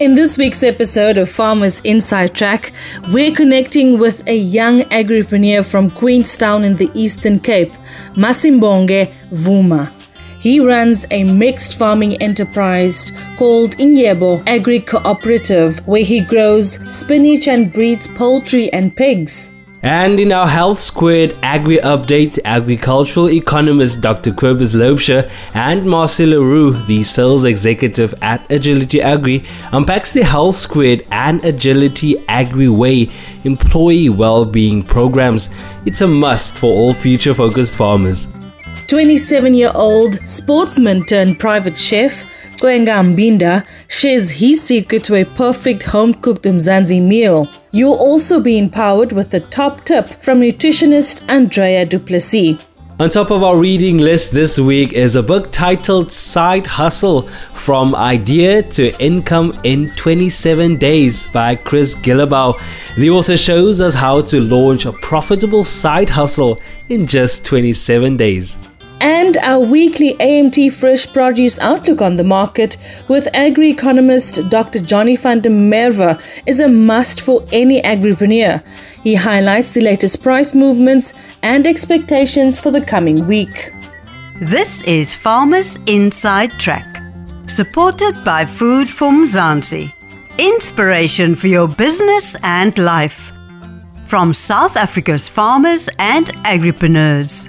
In this week's episode of Farmers Inside Track, we're connecting with a young agripreneur from Queenstown in the Eastern Cape, Masimbonge Vuma. He runs a mixed farming enterprise called Inyebo Agri-Cooperative, where he grows spinach and breeds poultry and pigs. And in our Health Squared Agri Update, agricultural economist Dr. Kobus Louwscher and Marcella Roux, the sales executive at Agility Agri, unpacks the Health Squared and Agility Agri Way employee well-being programs. It's a must for all future-focused farmers. 27-year-old sportsman turned private chef Koenga Ambinda shares his secret to a perfect home-cooked Mzansi meal. You'll also be empowered with a top tip from nutritionist Andrea du Plessis. On top of our reading list this week is a book titled Side Hustle: From Idea to Income in 27 Days by Chris Guillebeau. The author shows us how to launch a profitable side hustle in just 27 days. And our weekly AMT Fresh Produce Outlook on the Market with agri-economist Dr. Johnny van der Merwe is a must for any agripreneur. He highlights the latest price movements and expectations for the coming week. This is Farmers Inside Track, supported by Food for Mzansi. Inspiration for your business and life. From South Africa's farmers and agripreneurs.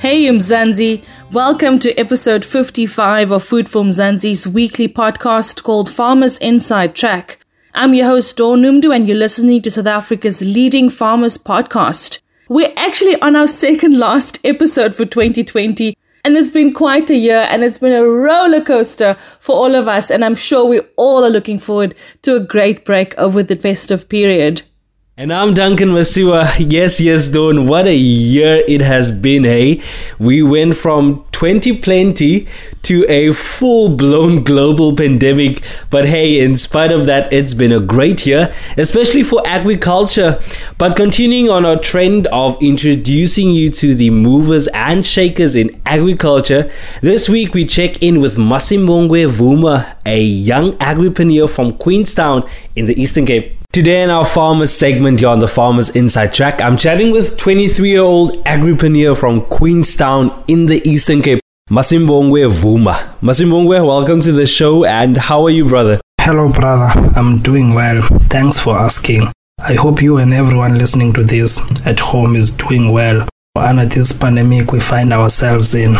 Hey Mzansi, welcome to episode 55 of Food for Mzansi's weekly podcast called Farmers Inside Track. I'm your host Dawn Numdu and you're listening to South Africa's leading farmers podcast. We're actually on our second last episode for 2020 and it's been quite a year and it's been a roller coaster for all of us, and I'm sure we all are looking forward to a great break over the festive period. And I'm Duncan Masiwa. Yes, Dawn, what a year it has been, hey? We went from 2020 to a full-blown global pandemic. But hey, in spite of that, it's been a great year, especially for agriculture. But continuing on our trend of introducing you to the movers and shakers in agriculture, this week we check in with Masimbonge Vuma, a young agripreneur from Queenstown in the Eastern Cape. Today in our Farmers segment here on the Farmers Inside Track, I'm chatting with 23-year-old agripreneur from Queenstown in the Eastern Cape, Masimbonge Vuma. Masimbonge, welcome to the show, and how are you, brother? Hello, brother. I'm doing well. Thanks for asking. I hope you and everyone listening to this at home is doing well under this pandemic we find ourselves in.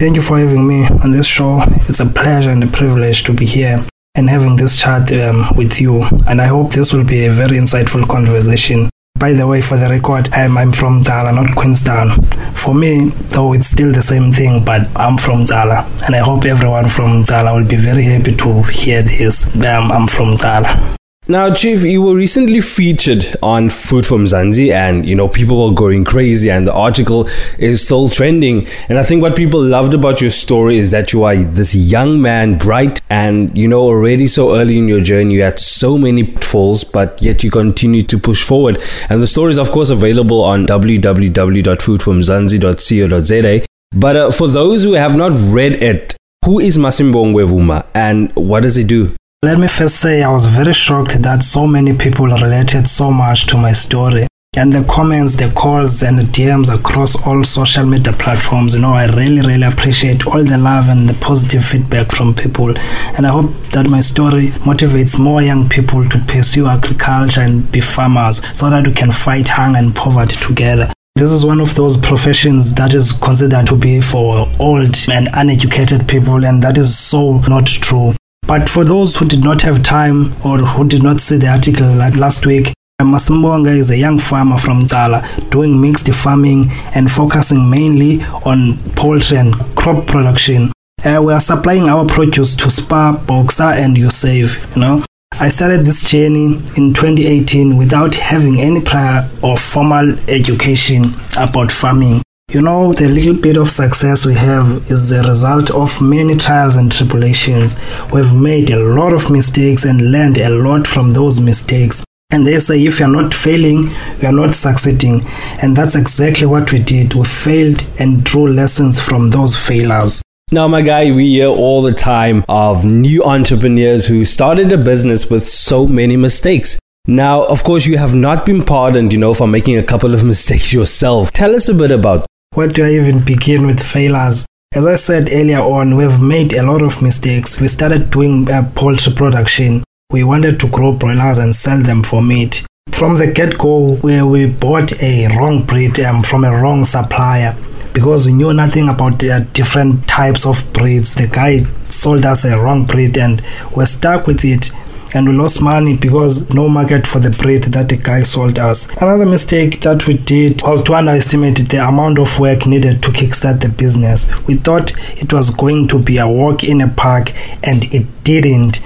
Thank you for having me on this show. It's a pleasure and a privilege to be here and having this chat with you, and I hope this will be a very insightful conversation. By the way, for the record, I'm from Dala, not Queenstown. For me, though, it's still the same thing, but I'm from Dala, and I hope everyone from Dala will be very happy to hear this. I'm from Dala. Now, Chief, you were recently featured on Food for Mzansi, and, you know, people were going crazy and the article is still trending. And I think what people loved about your story is that you are this young man, bright, and, you know, already so early in your journey, you had so many pitfalls, but yet you continue to push forward. And the story is, of course, available on www.foodformzansi.co.za. But for those who have not read it, who is Masimbonge Vuma and what does he do? Let me first say I was very shocked that so many people related so much to my story. And the comments, the calls and the DMs across all social media platforms, you know, I really appreciate all the love and the positive feedback from people. And I hope that my story motivates more young people to pursue agriculture and be farmers so that we can fight hunger and poverty together. This is one of those professions that is considered to be for old and uneducated people, and that is so not true. But for those who did not have time or who did not see the article like last week, Masimbonge is a young farmer from Dala doing mixed farming and focusing mainly on poultry and crop production. We are supplying our produce to Spar, Boxer and YouSave, you know. I started this journey in 2018 without having any prior or formal education about farming. You know, the little bit of success we have is the result of many trials and tribulations. We've made a lot of mistakes and learned a lot from those mistakes. And they say if you're not failing, you're not succeeding. And that's exactly what we did. We failed and drew lessons from those failures. Now, my guy, we hear all the time of new entrepreneurs who started a business with so many mistakes. Now, of course, you have not been pardoned, for making a couple of mistakes yourself. Tell us a bit about. Where do I even begin with failures? As I said earlier on, we've made a lot of mistakes. We started doing poultry production. We wanted to grow broilers and sell them for meat. From the get-go, we bought a wrong breed from a wrong supplier. Because we knew nothing about the different types of breeds. The guy sold us a wrong breed and we're stuck with it. And we lost money because no market for the breed that the guy sold us. Another mistake that we did was to underestimate the amount of work needed to kickstart the business. We thought it was going to be a walk in a park and it didn't.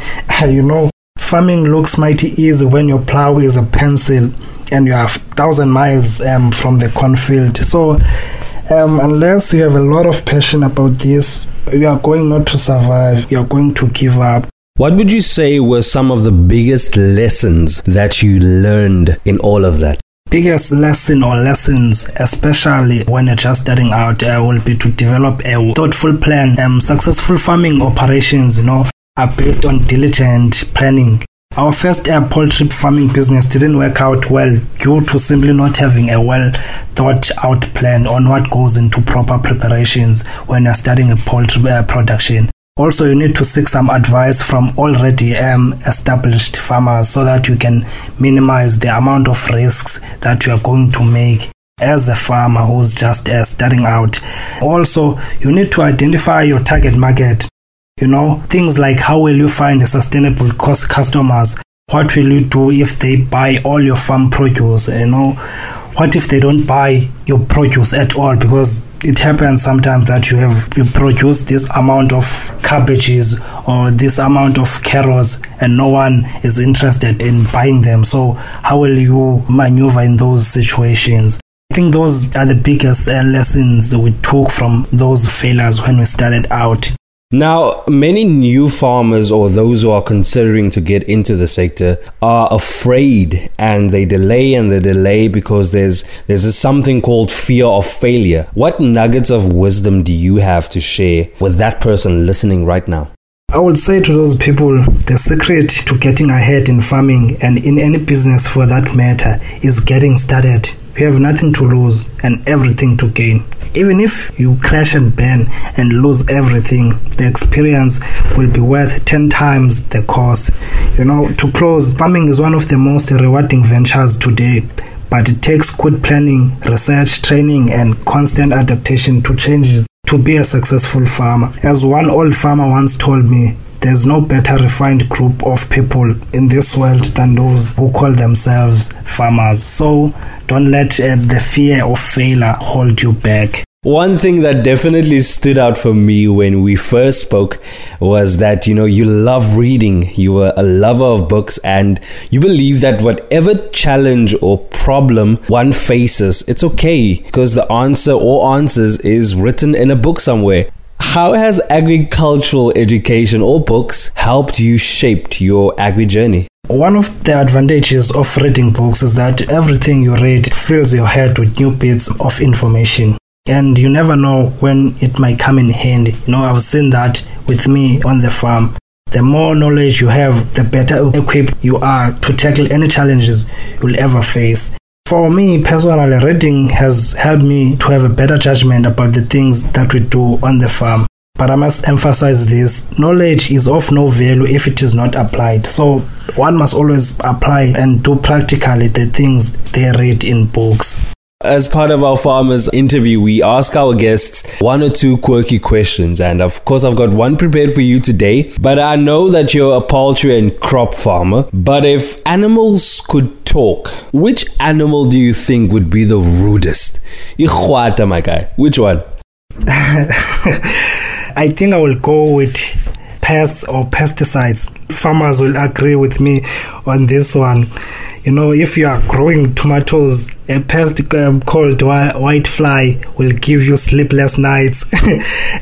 Farming looks mighty easy when your plow is a pencil and you are 1,000 miles from the cornfield. So, unless you have a lot of passion about this, you are going not to survive, you are going to give up. What would you say were some of the biggest lessons that you learned in all of that? Biggest lesson or lessons, especially when you're just starting out, will be to develop a thoughtful plan. Successful farming operations, are based on diligent planning. Our first poultry farming business didn't work out well due to simply not having a well-thought-out plan on what goes into proper preparations when you're starting a poultry production. Also, you need to seek some advice from already established farmers so that you can minimize the amount of risks that you are going to make as a farmer who's just starting out. Also, you need to identify your target market. Things like how will you find a sustainable cost customers? What will you do if they buy all your farm produce? What if they don't buy your produce at all? Because it happens sometimes that you produce this amount of cabbages or this amount of carrots and no one is interested in buying them. So how will you maneuver in those situations? I think those are the biggest lessons we took from those failures when we started out. Now, many new farmers or those who are considering to get into the sector are afraid and they delay because there's something called fear of failure. What nuggets of wisdom do you have to share with that person listening right now? I would say to those people, the secret to getting ahead in farming and in any business for that matter is getting started. You have nothing to lose and everything to gain. Even if you crash and burn and lose everything, the experience will be worth 10 times the cost. To close, farming is one of the most rewarding ventures today, but it takes good planning, research, training, and constant adaptation to changes to be a successful farmer. As one old farmer once told me, there's no better refined group of people in this world than those who call themselves farmers. So don't let the fear of failure hold you back. One thing that definitely stood out for me when we first spoke was that, you love reading, you were a lover of books, and you believe that whatever challenge or problem one faces, it's okay because the answer or answers is written in a book somewhere. How has agricultural education or books helped you shape your agri journey? One of the advantages of reading books is that everything you read fills your head with new bits of information. And you never know when it might come in handy. I've seen that with me on the farm. The more knowledge you have, the better equipped you are to tackle any challenges you'll ever face. For me personally, reading has helped me to have a better judgment about the things that we do on the farm. But I must emphasize this, knowledge is of no value if it is not applied. So one must always apply and do practically the things they read in books. As part of our farmers interview, we ask our guests one or two quirky questions, and of course I've got one prepared for you today. But I know that you're a poultry and crop farmer, but if animals could talk, which animal do you think would be the rudest? Ikhwata, my guy, which one? I think I will go with pests or pesticides. Farmers will agree with me on this one. If you are growing tomatoes, a pest called whitefly will give you sleepless nights.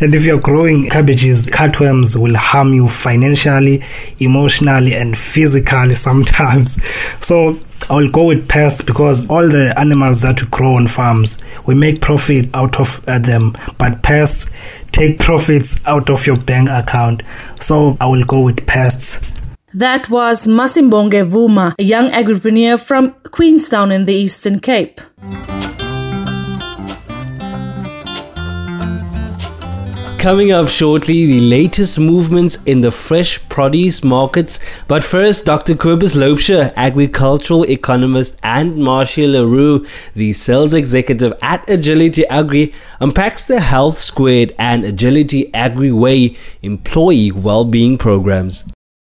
And if you are growing cabbages, cutworms will harm you financially, emotionally, and physically sometimes. So I'll go with pests because all the animals that we grow on farms, we make profit out of them. But pests take profits out of your bank account. So I will go with pests. That was Masimbonge Vuma, a young agripreneur from Queenstown in the Eastern Cape. Coming up shortly, the latest movements in the fresh produce markets. But first, Dr. Kobus Louwscher, agricultural economist, and Marcella Roux, the sales executive at Agility Agri, unpacks the Health Squared and Agility Agri Way employee well-being programs.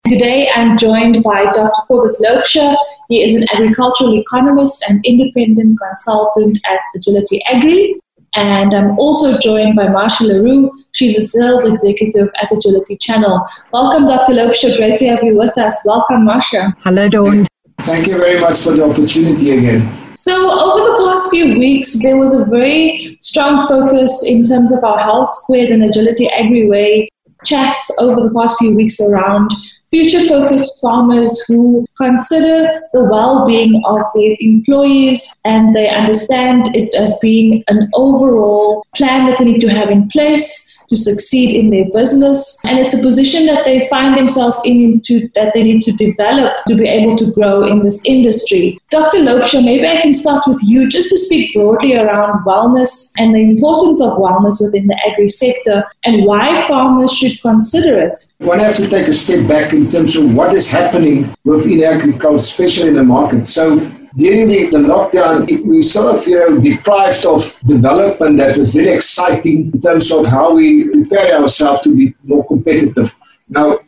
Today, I'm joined by Dr. Kobus Louwscher. He is an agricultural economist and independent consultant at Agility Agri. And I'm also joined by Marcella Roux. She's a sales executive at Agility Channel. Welcome, Dr. Louwscher. Great to have you with us. Welcome, Marcia. Hello, Dawn. Thank you very much for the opportunity again. So over the past few weeks, there was a very strong focus in terms of our Health Squared and Agility Agri Way chats over the past few weeks around future-focused farmers who consider the well-being of their employees, and they understand it as being an overall plan that they need to have in place to succeed in their business. And it's a position that they find themselves into that they need to develop to be able to grow in this industry. Dr. Louwscher, maybe I can start with you just to speak broadly around wellness and the importance of wellness within the agri sector and why farmers should consider it. One have to take a step back in terms of what is happening within agriculture, especially in the market. So during the lockdown, we sort of deprived of development that was very exciting in terms of how we prepare ourselves to be more competitive. Now,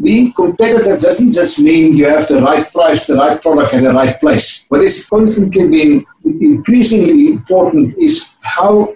being competitive doesn't just mean you have the right price, the right product, and the right place. What is constantly being increasingly important is how,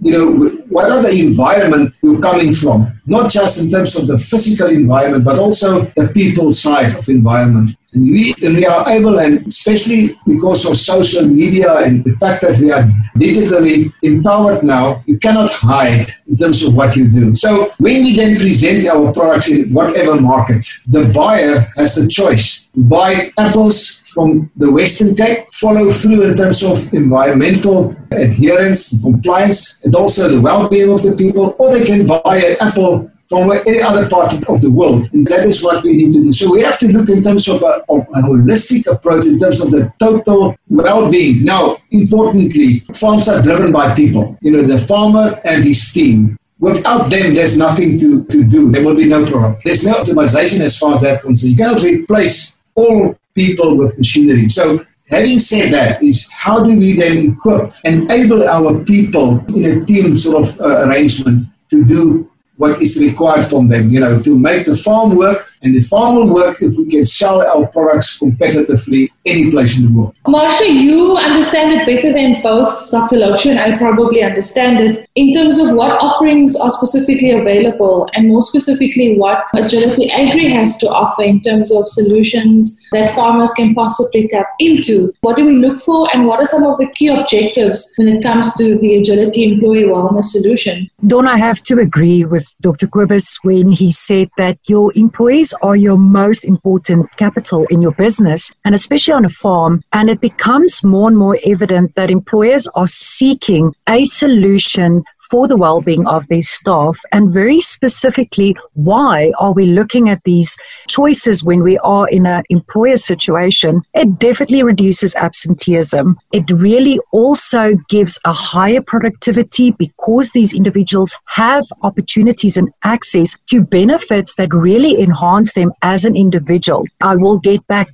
what are the environment you're coming from? Not just in terms of the physical environment, but also the people side of environment. And we are able, and especially because of social media and the fact that we are digitally empowered now, you cannot hide in terms of what you do. So when we then present our products in whatever market, the buyer has the choice to buy apples from the Western Cape, follow through in terms of environmental adherence and compliance, and also the well-being of the people, or they can buy an apple from any other part of the world. And that is what we need to do. So we have to look in terms of a holistic approach in terms of the total well-being. Now, importantly, farms are driven by people, the farmer and his team. Without them, there's nothing to do. There will be no product. There's no optimization as far as that concerns. You cannot replace all people with machinery. So having said that, is how do we then equip, enable our people in a team sort of arrangement to do what is required from them, to make the farm work, and the farm will work if we can sell our products competitively any place in the world. Marcia, you understand it better than both Dr. Louwscher and I probably understand it in terms of what offerings are specifically available and more specifically what Agility Agri has to offer in terms of solutions that farmers can possibly tap into. What do we look for and what are some of the key objectives when it comes to the Agility Employee Wellness solution? Don, I have to agree with Dr. Kobus when he said that your employees are your most important capital in your business, and especially on a farm. And it becomes more and more evident that employers are seeking a solution for the well-being of their staff, and very specifically, why are we looking at these choices when we are in an employer situation? It definitely reduces absenteeism. It really also gives a higher productivity because these individuals have opportunities and access to benefits that really enhance them as an individual. I will get back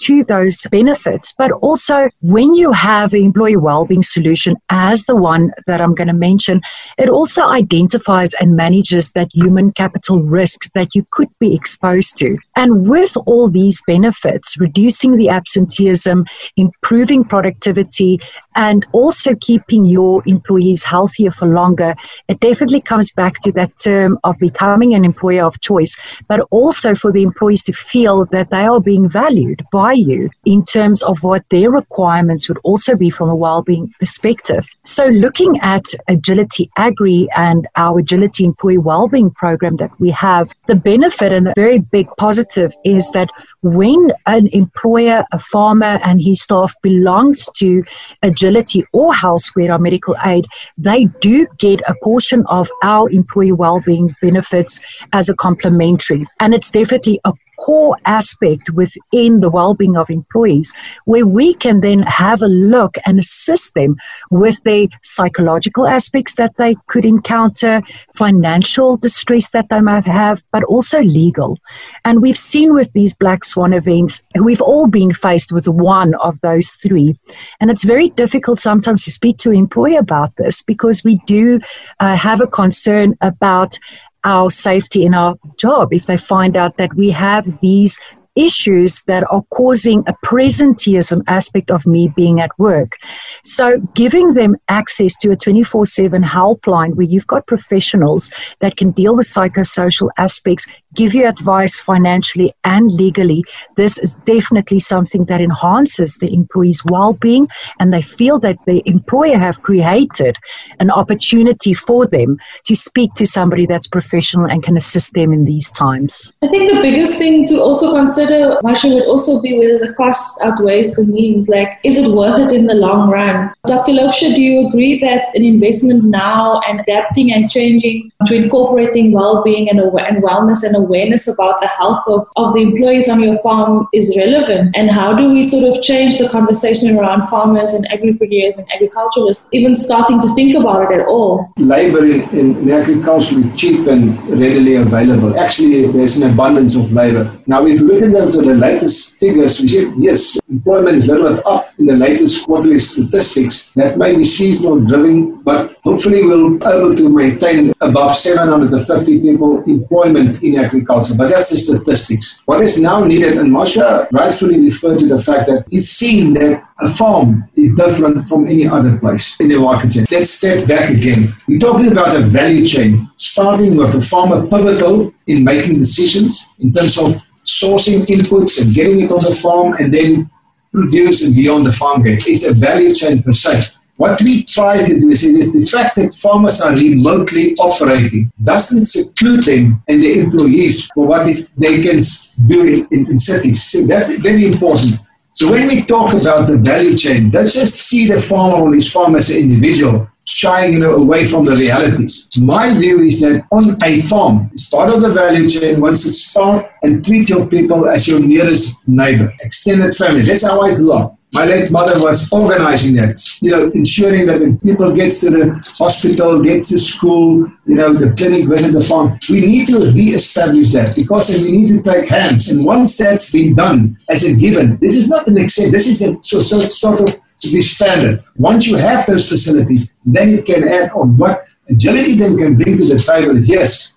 to those benefits, but also when you have an employee well-being solution as the one that I'm going to mention, it also identifies and manages that human capital risk that you could be exposed to. And with all these benefits, reducing the absenteeism, improving productivity, and also keeping your employees healthier for longer, it definitely comes back to that term of becoming an employer of choice, but also for the employees to feel that they are being valued by you in terms of what their requirements would also be from a well-being perspective. So looking at Agility Agri and our Agility Employee Wellbeing Program that we have, the benefit and the very big positive positive is that when an employer, a farmer and his staff belongs to Agility or Health Squared, our medical aid, they do get a portion of our employee wellbeing benefits as a complementary. And it's definitely a core aspect within the well-being of employees, where we can then have a look and assist them with their psychological aspects that they could encounter, financial distress that they might have, but also legal. And we've seen with these Black Swan events, we've all been faced with one of those three. And it's very difficult sometimes to speak to an employer about this, because we do have a concern about our safety in our job if they find out that we have these issues that are causing a presenteeism aspect of me being at work. So giving them access to a 24/7 helpline where you've got professionals that can deal with psychosocial aspects, give you advice financially and legally, this is definitely something that enhances the employee's well-being, and they feel that the employer have created an opportunity for them to speak to somebody that's professional and can assist them in these times. I think the biggest thing to also consider, Marsha, would also be whether the cost outweighs the means. Like, is it worth it in the long run? Dr. Louwscher, do you agree that an investment now and adapting and changing to incorporating well-being and wellness and awareness about the health of the employees on your farm is relevant? And how do we sort of change the conversation around farmers and agripreneurs and agriculturalists even starting to think about it at all? Labor in agriculture is cheap and readily available. Actually, there's an abundance of labor. Now, if you look at the latest figures, we said, yes, employment level up in the latest quarterly statistics. That may be seasonal driven, but hopefully we'll be able to maintain above 750 people employment in agriculture. But that's the statistics. What is now needed, and Marsha rightfully referred to the fact that it's seen that a farm is different from any other place in the market chain. Let's step back again. We're talking about a value chain, starting with the farmer pivotal in making decisions in terms of sourcing inputs and getting it on the farm and then producing beyond the farm gate. It's a value chain per se. What we try to do is the fact that farmers are remotely operating doesn't seclude them and their employees for what they can do in settings. So that's very important. So when we talk about the value chain, don't just see the farmer on his farm as an individual, shying away from the realities. My view is that on a farm, it's part of the value chain. Once it's start and treat your people as your nearest neighbor, extended family. That's how I grew up. My late mother was organizing that, ensuring that when people get to the hospital, get to school, the clinic, visit the farm. We need to reestablish that because we need to take hands. And once that's been done as a given, this is not an exception. This is a sort of to be standard. Once you have those facilities, then you can add on what Agility then can bring to the table is, yes,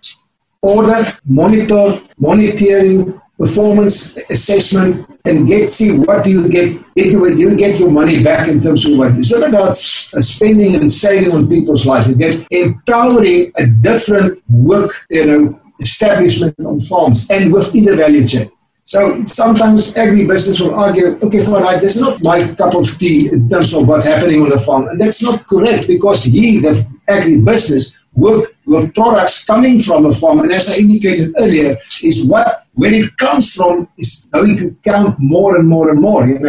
order, monitor, monitoring, performance assessment, and see what do you get. You get your money back in terms of what. It's not about spending and saving on people's lives. You get empowering a different work, establishment on farms and within the value chain. So sometimes agribusiness will argue, okay, fine, right, this is not my cup of tea in terms of what's happening on the farm. And that's not correct because the agribusiness, work with products coming from a farm. And as I indicated earlier, is what, where it comes from is how we can count more and more and more, And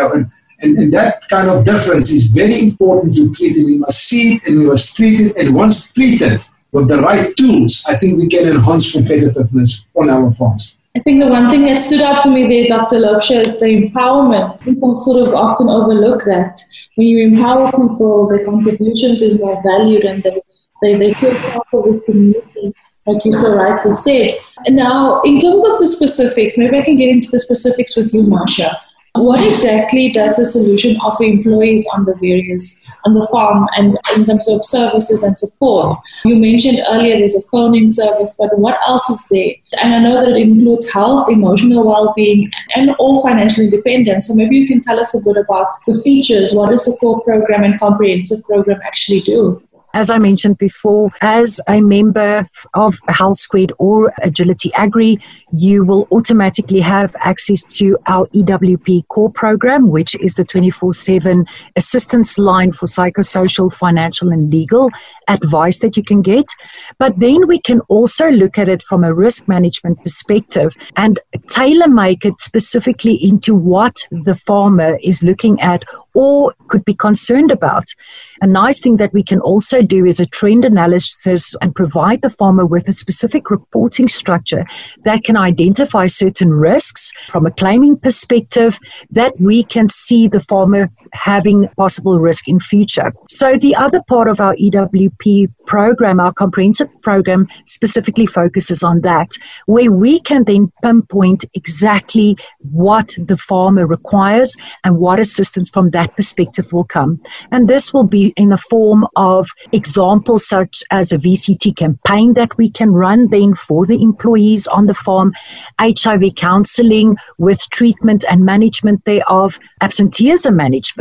that kind of difference is very important to treat. And we must see it and we must treat it. And once treated with the right tools, I think we can enhance competitiveness on our farms. I think the one thing that stood out for me there, Dr. Louwscher, is the empowerment. People sort of often overlook that. When you empower people, their contributions is more valued and they feel part of this community, like you so rightly said. And now, in terms of the specifics, maybe I can get into the specifics with you, Marsha. What exactly does the solution offer employees on the farm and in terms of services and support? You mentioned earlier there's a phone-in service, but what else is there? And I know that it includes health, emotional well-being, and all financial independence. So maybe you can tell us a bit about the features. What does the core program and comprehensive program actually do? as I mentioned before, as a member of Health Squared or Agility Agri, you will automatically have access to our EWP core program, which is the 24/7 assistance line for psychosocial, financial and legal advice that you can get. But then we can also look at it from a risk management perspective and tailor make it specifically into what the farmer is looking at or could be concerned about. A nice thing that we can also do is a trend analysis and provide the farmer with a specific reporting structure that can identify certain risks from a claiming perspective that we can see the farmer having possible risk in future. So the other part of our EWP program, our comprehensive program, specifically focuses on that, where we can then pinpoint exactly what the farmer requires and what assistance from that perspective will come. And this will be in the form of examples such as a VCT campaign that we can run then for the employees on the farm, HIV counseling with treatment and management thereof, absenteeism management,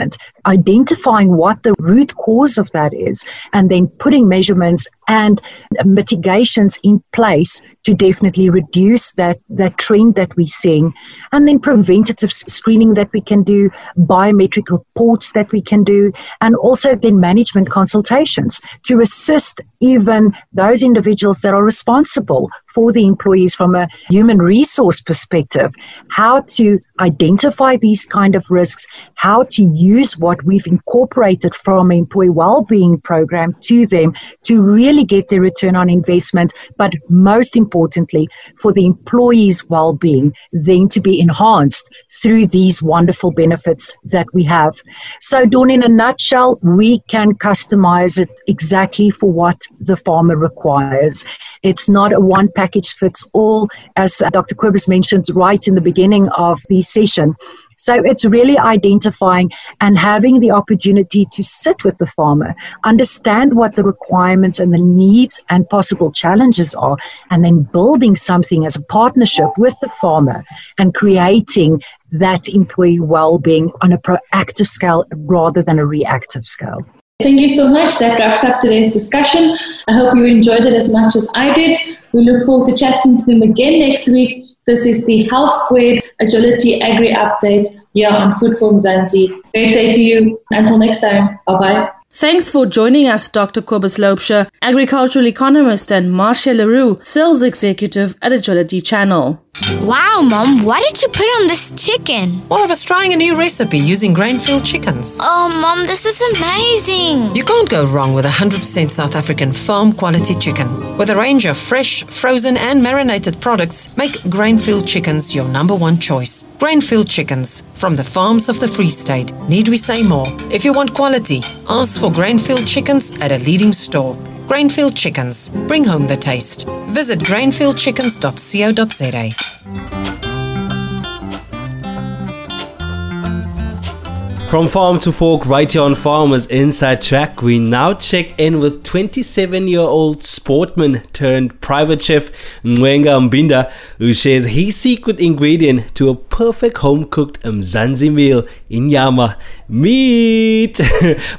identifying what the root cause of that is, and then putting measurements and mitigations in place to definitely reduce that trend that we're seeing. And then preventative screening that we can do, biometric reports that we can do, and also then management consultations to assist even those individuals that are responsible for the employees from a human resource perspective, how to identify these kind of risks, how to use what we've incorporated from an employee wellbeing program to them to really get their return on investment, but most importantly, for the employees' wellbeing then to be enhanced through these wonderful benefits that we have. So, Dawn, in a nutshell, we can customize it exactly for what the farmer requires. It's not a one-pack fits all, as Dr. Kobus mentioned right in the beginning of the session. So it's really identifying and having the opportunity to sit with the farmer, understand what the requirements and the needs and possible challenges are, and then building something as a partnership with the farmer and creating that employee well-being on a proactive scale rather than a reactive scale. Thank you so much. That wraps up today's discussion. I hope you enjoyed it as much as I did. We look forward to chatting to them again next week. This is the Health Squared Agility Agri Update here on Food for Mzansi. Great day to you. Until next time. Bye-bye. Thanks for joining us, Dr. Kobus Louwscher, agricultural economist, and Marcella Roux, sales executive at Agility Channel. Wow, Mom, what did you put on this chicken? Well, I was trying a new recipe using Grainfield chickens. Oh, Mom, this is amazing. You can't go wrong with 100% South African farm-quality chicken. With a range of fresh, frozen and marinated products, make Grainfield chickens your number one choice. Grainfield chickens, from the farms of the Free State. Need we say more? If you want quality, ask for Grainfield chickens at a leading store. Grainfield chickens. Bring home the taste. Visit grainfieldchickens.co.za. From farm to fork, right here on Farmers Inside Track, we now check in with 27-year-old sportsman turned private chef Koenga Ambinda, who shares his secret ingredient to a perfect home-cooked Mzansi meal in Nyama. Meat!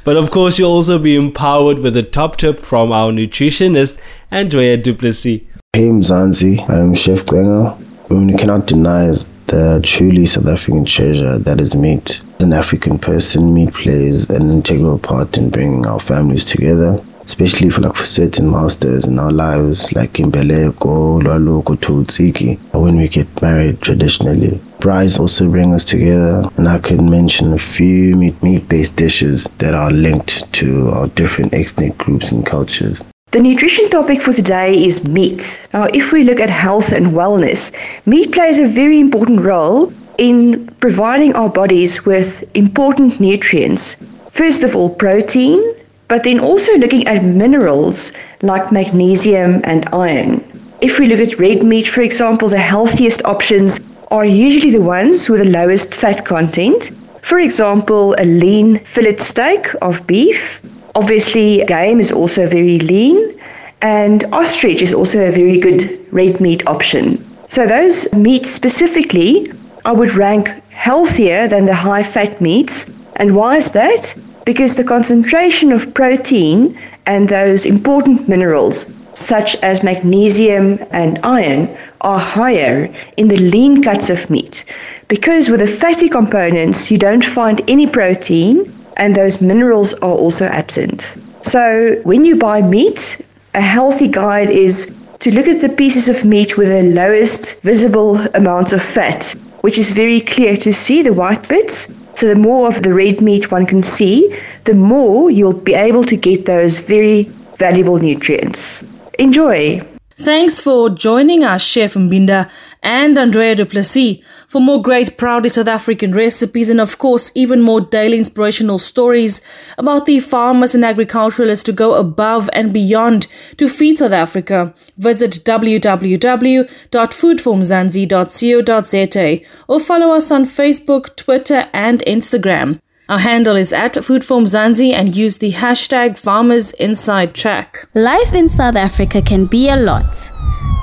But of course, you'll also be empowered with a top tip from our nutritionist, Andrea du Plessis. Hey Mzansi, I'm Chef Koenga. We cannot deny the truly South African treasure that is meat. As an African person, meat plays an integral part in bringing our families together, especially for certain milestones in our lives, like Imbeleko, Lwaloko, Tutsiki, or when we get married traditionally. Brides also bring us together, and I could mention a few meat-based dishes that are linked to our different ethnic groups and cultures. The nutrition topic for today is meat. Now, if we look at health and wellness, meat plays a very important role in providing our bodies with important nutrients. First of all, protein, but then also looking at minerals like magnesium and iron. If we look at red meat, for example, the healthiest options are usually the ones with the lowest fat content. For example, a lean fillet steak of beef. Obviously, game is also very lean, and ostrich is also a very good red meat option. So those meats specifically, I would rank healthier than the high-fat meats. And why is that? Because the concentration of protein and those important minerals such as magnesium and iron are higher in the lean cuts of meat, because with the fatty components you don't find any protein and those minerals are also absent. So when you buy meat, a healthy guide is to look at the pieces of meat with the lowest visible amounts of fat, which is very clear to see, the white bits. So the more of the red meat one can see, the more you'll be able to get those very valuable nutrients. Enjoy! Thanks for joining us, Chef Ambinda and Andrea du Plessis. For more great, proudly South African recipes and, of course, even more daily inspirational stories about the farmers and agriculturalists to go above and beyond to feed South Africa, visit www.foodformzansi.co.za or follow us on Facebook, Twitter and Instagram. Our handle is at Food for Mzansi and use the hashtag FarmersInsideTrack. Life in South Africa can be a lot.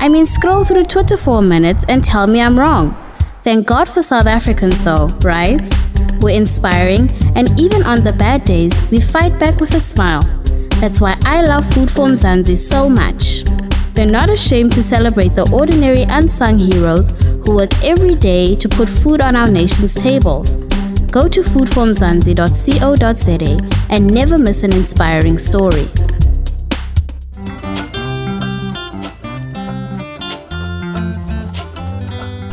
I mean, scroll through Twitter for a minute and tell me I'm wrong. Thank God for South Africans though, right? We're inspiring, and even on the bad days, we fight back with a smile. That's why I love Food for Mzansi so much. They're not ashamed to celebrate the ordinary unsung heroes who work every day to put food on our nation's tables. Go to foodformzansi.co.za and never miss an inspiring story.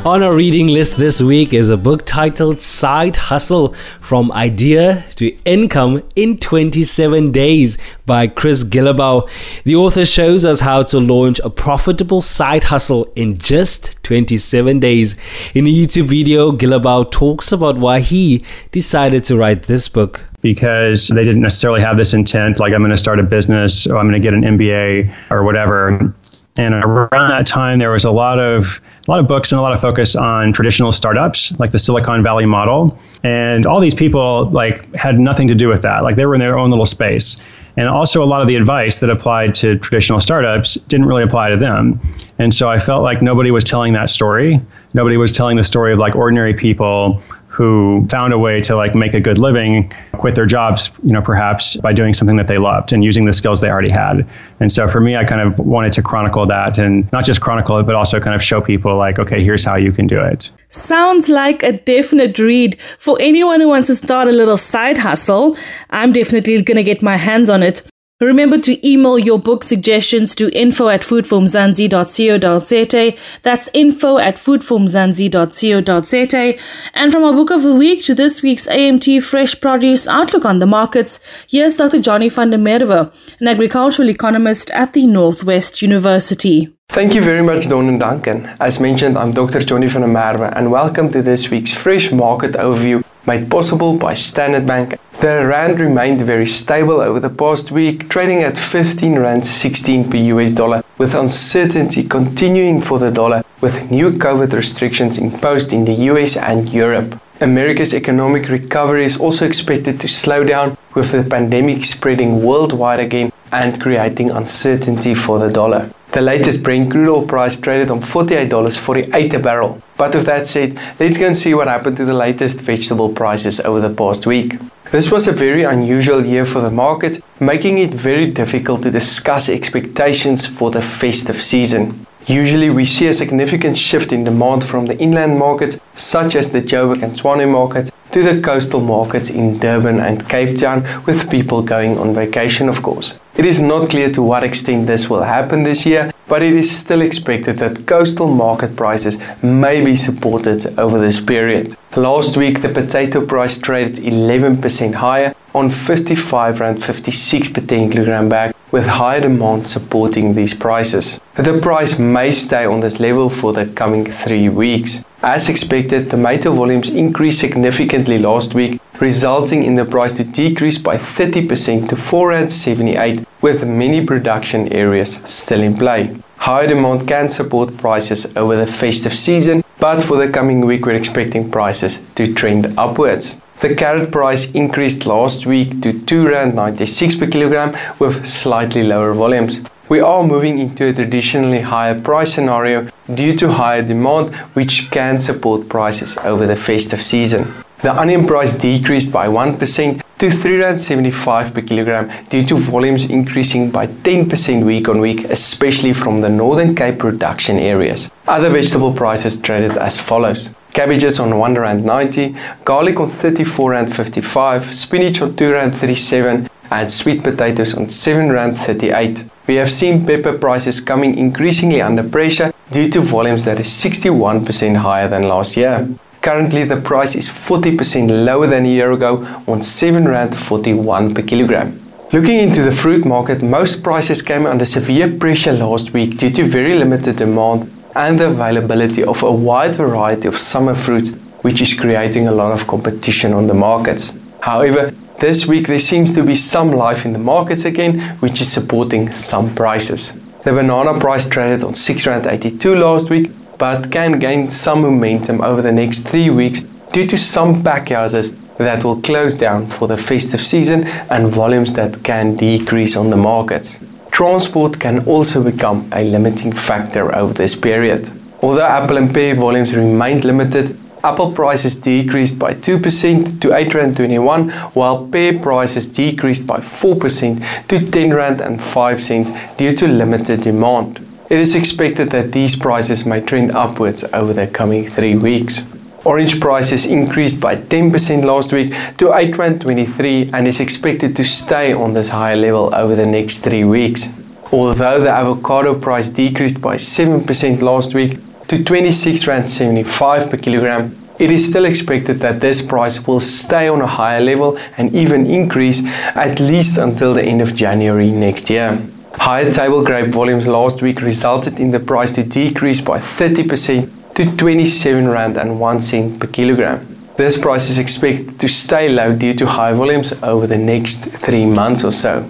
On our reading list this week is a book titled Side Hustle: From Idea to Income in 27 Days by Chris Guillebeau. The author shows us how to launch a profitable side hustle in just 27 days. In a YouTube video, Guillebeau talks about why he decided to write this book. Because they didn't necessarily have this intent, like I'm going to start a business or I'm going to get an MBA or whatever. And around that time, there was a lot of books and a lot of focus on traditional startups, like the Silicon Valley model. And all these people like had nothing to do with that. Like they were in their own little space. And also a lot of the advice that applied to traditional startups didn't really apply to them. And so I felt like nobody was telling that story. Nobody was telling the story of like ordinary people who found a way to like make a good living, quit their jobs, perhaps by doing something that they loved and using the skills they already had. And so for me, I kind of wanted to chronicle that, and not just chronicle it, but also kind of show people like, okay, here's how you can do it. Sounds like a definite read for anyone who wants to start a little side hustle. I'm definitely going to get my hands on it. Remember to email your book suggestions to info@foodformzansi.co.za. That's info@foodformzansi.co.za. And from our book of the week to this week's AMT Fresh Produce Outlook on the Markets, here's Dr. Johnny van der Merwe, an agricultural economist at the Northwest University. Thank you very much, Don and Duncan. As mentioned, I'm Dr. Johnny van der Merwe, and welcome to this week's Fresh Market Overview, made possible by Standard Bank. The Rand remained very stable over the past week, trading at 15 Rand 16 per US dollar, with uncertainty continuing for the dollar, with new COVID restrictions imposed in the US and Europe. America's economic recovery is also expected to slow down, with the pandemic spreading worldwide again and creating uncertainty for the dollar. The latest Brent crude oil price traded on $48.48 a barrel. But with that said, let's go and see what happened to the latest vegetable prices over the past week. This was a very unusual year for the market, making it very difficult to discuss expectations for the festive season. Usually we see a significant shift in demand from the inland markets, such as the Joburg and Tshwane markets, to the coastal markets in Durban and Cape Town, with people going on vacation, of course. It is not clear to what extent this will happen this year, but it is still expected that coastal market prices may be supported over this period. Last week, the potato price traded 11% higher on 55 Rand 56 per 10 kilogram bag, with higher demand supporting these prices. The price may stay on this level for the coming 3 weeks. As expected, tomato volumes increased significantly last week, resulting in the price to decrease by 30% to 4.78, with many production areas still in play. High demand can support prices over the festive season, but for the coming week we're expecting prices to trend upwards. The carrot price increased last week to 2.96 per kilogram, with slightly lower volumes. We are moving into a traditionally higher price scenario due to higher demand, which can support prices over the festive season. The onion price decreased by 1% to R3.75 per kilogram due to volumes increasing by 10% week on week, especially from the Northern Cape production areas. Other vegetable prices traded as follows. Cabbages on R1.90, garlic on R34.55, spinach on R2.37 and sweet potatoes on R7.38. We have seen pepper prices coming increasingly under pressure due to volumes that is 61% higher than last year. Currently the price is 40% lower than a year ago on R7.41 per kilogram. Looking into the fruit market, most prices came under severe pressure last week due to very limited demand and the availability of a wide variety of summer fruits, which is creating a lot of competition on the markets. However, this week there seems to be some life in the markets again, which is supporting some prices. The banana price traded on R6.82 last week, but can gain some momentum over the next 3 weeks due to some packhouses that will close down for the festive season and volumes that can decrease on the markets. Transport can also become a limiting factor over this period. Although apple and pear volumes remained limited, apple prices decreased by 2% to R8.21, while pear prices decreased by 4% to R10.05 due to limited demand. It is expected that these prices may trend upwards over the coming 3 weeks. Orange prices increased by 10% last week to R8.23 and is expected to stay on this high level over the next 3 weeks. Although the avocado price decreased by 7% last week to R26.75 per kilogram, it is still expected that this price will stay on a higher level and even increase at least until the end of January next year. Higher table grape volumes last week resulted in the price to decrease by 30% to R27.01 per kilogram. This price is expected to stay low due to high volumes over the next 3 months or so.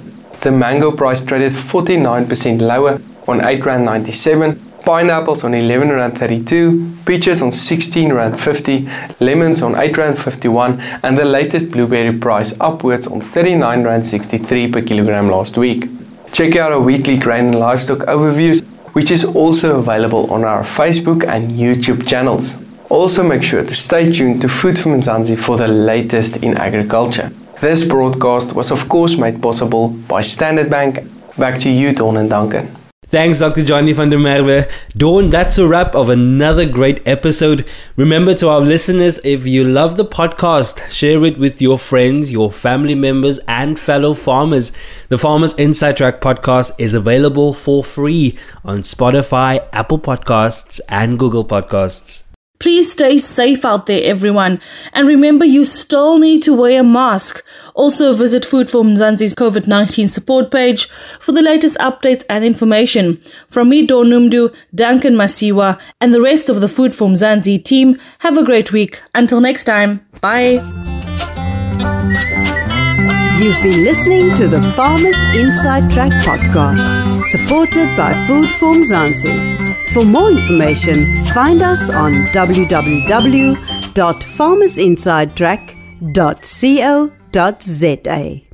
The mango price traded 49% lower on R8.97, pineapples on R11.32, peaches on R16.50, lemons on R8.51 and the latest blueberry price upwards on R39.63 per kilogram last week. Check out our weekly grain and livestock overviews, which is also available on our Facebook and YouTube channels. Also make sure to stay tuned to Food for Mzansi for the latest in agriculture. This broadcast was of course made possible by Standard Bank. Back to you, Dawn and Duncan. Thanks, Dr. Johnny van der Merwe. Dawn, that's a wrap of another great episode. Remember to our listeners, if you love the podcast, share it with your friends, your family members, and fellow farmers. The Farmers Inside Track podcast is available for free on Spotify, Apple Podcasts, and Google Podcasts. Please stay safe out there, everyone. And remember, you still need to wear a mask. Also, visit Food for Mzansi's COVID-19 support page for the latest updates and information. From me, Dawn Numdu, Duncan Masiwa, and the rest of the Food for Mzansi team, have a great week. Until next time, bye. You've been listening to the Farmers Inside Track podcast, supported by Food for Mzansi. For more information, find us on www.farmersinsidetrack.co.za.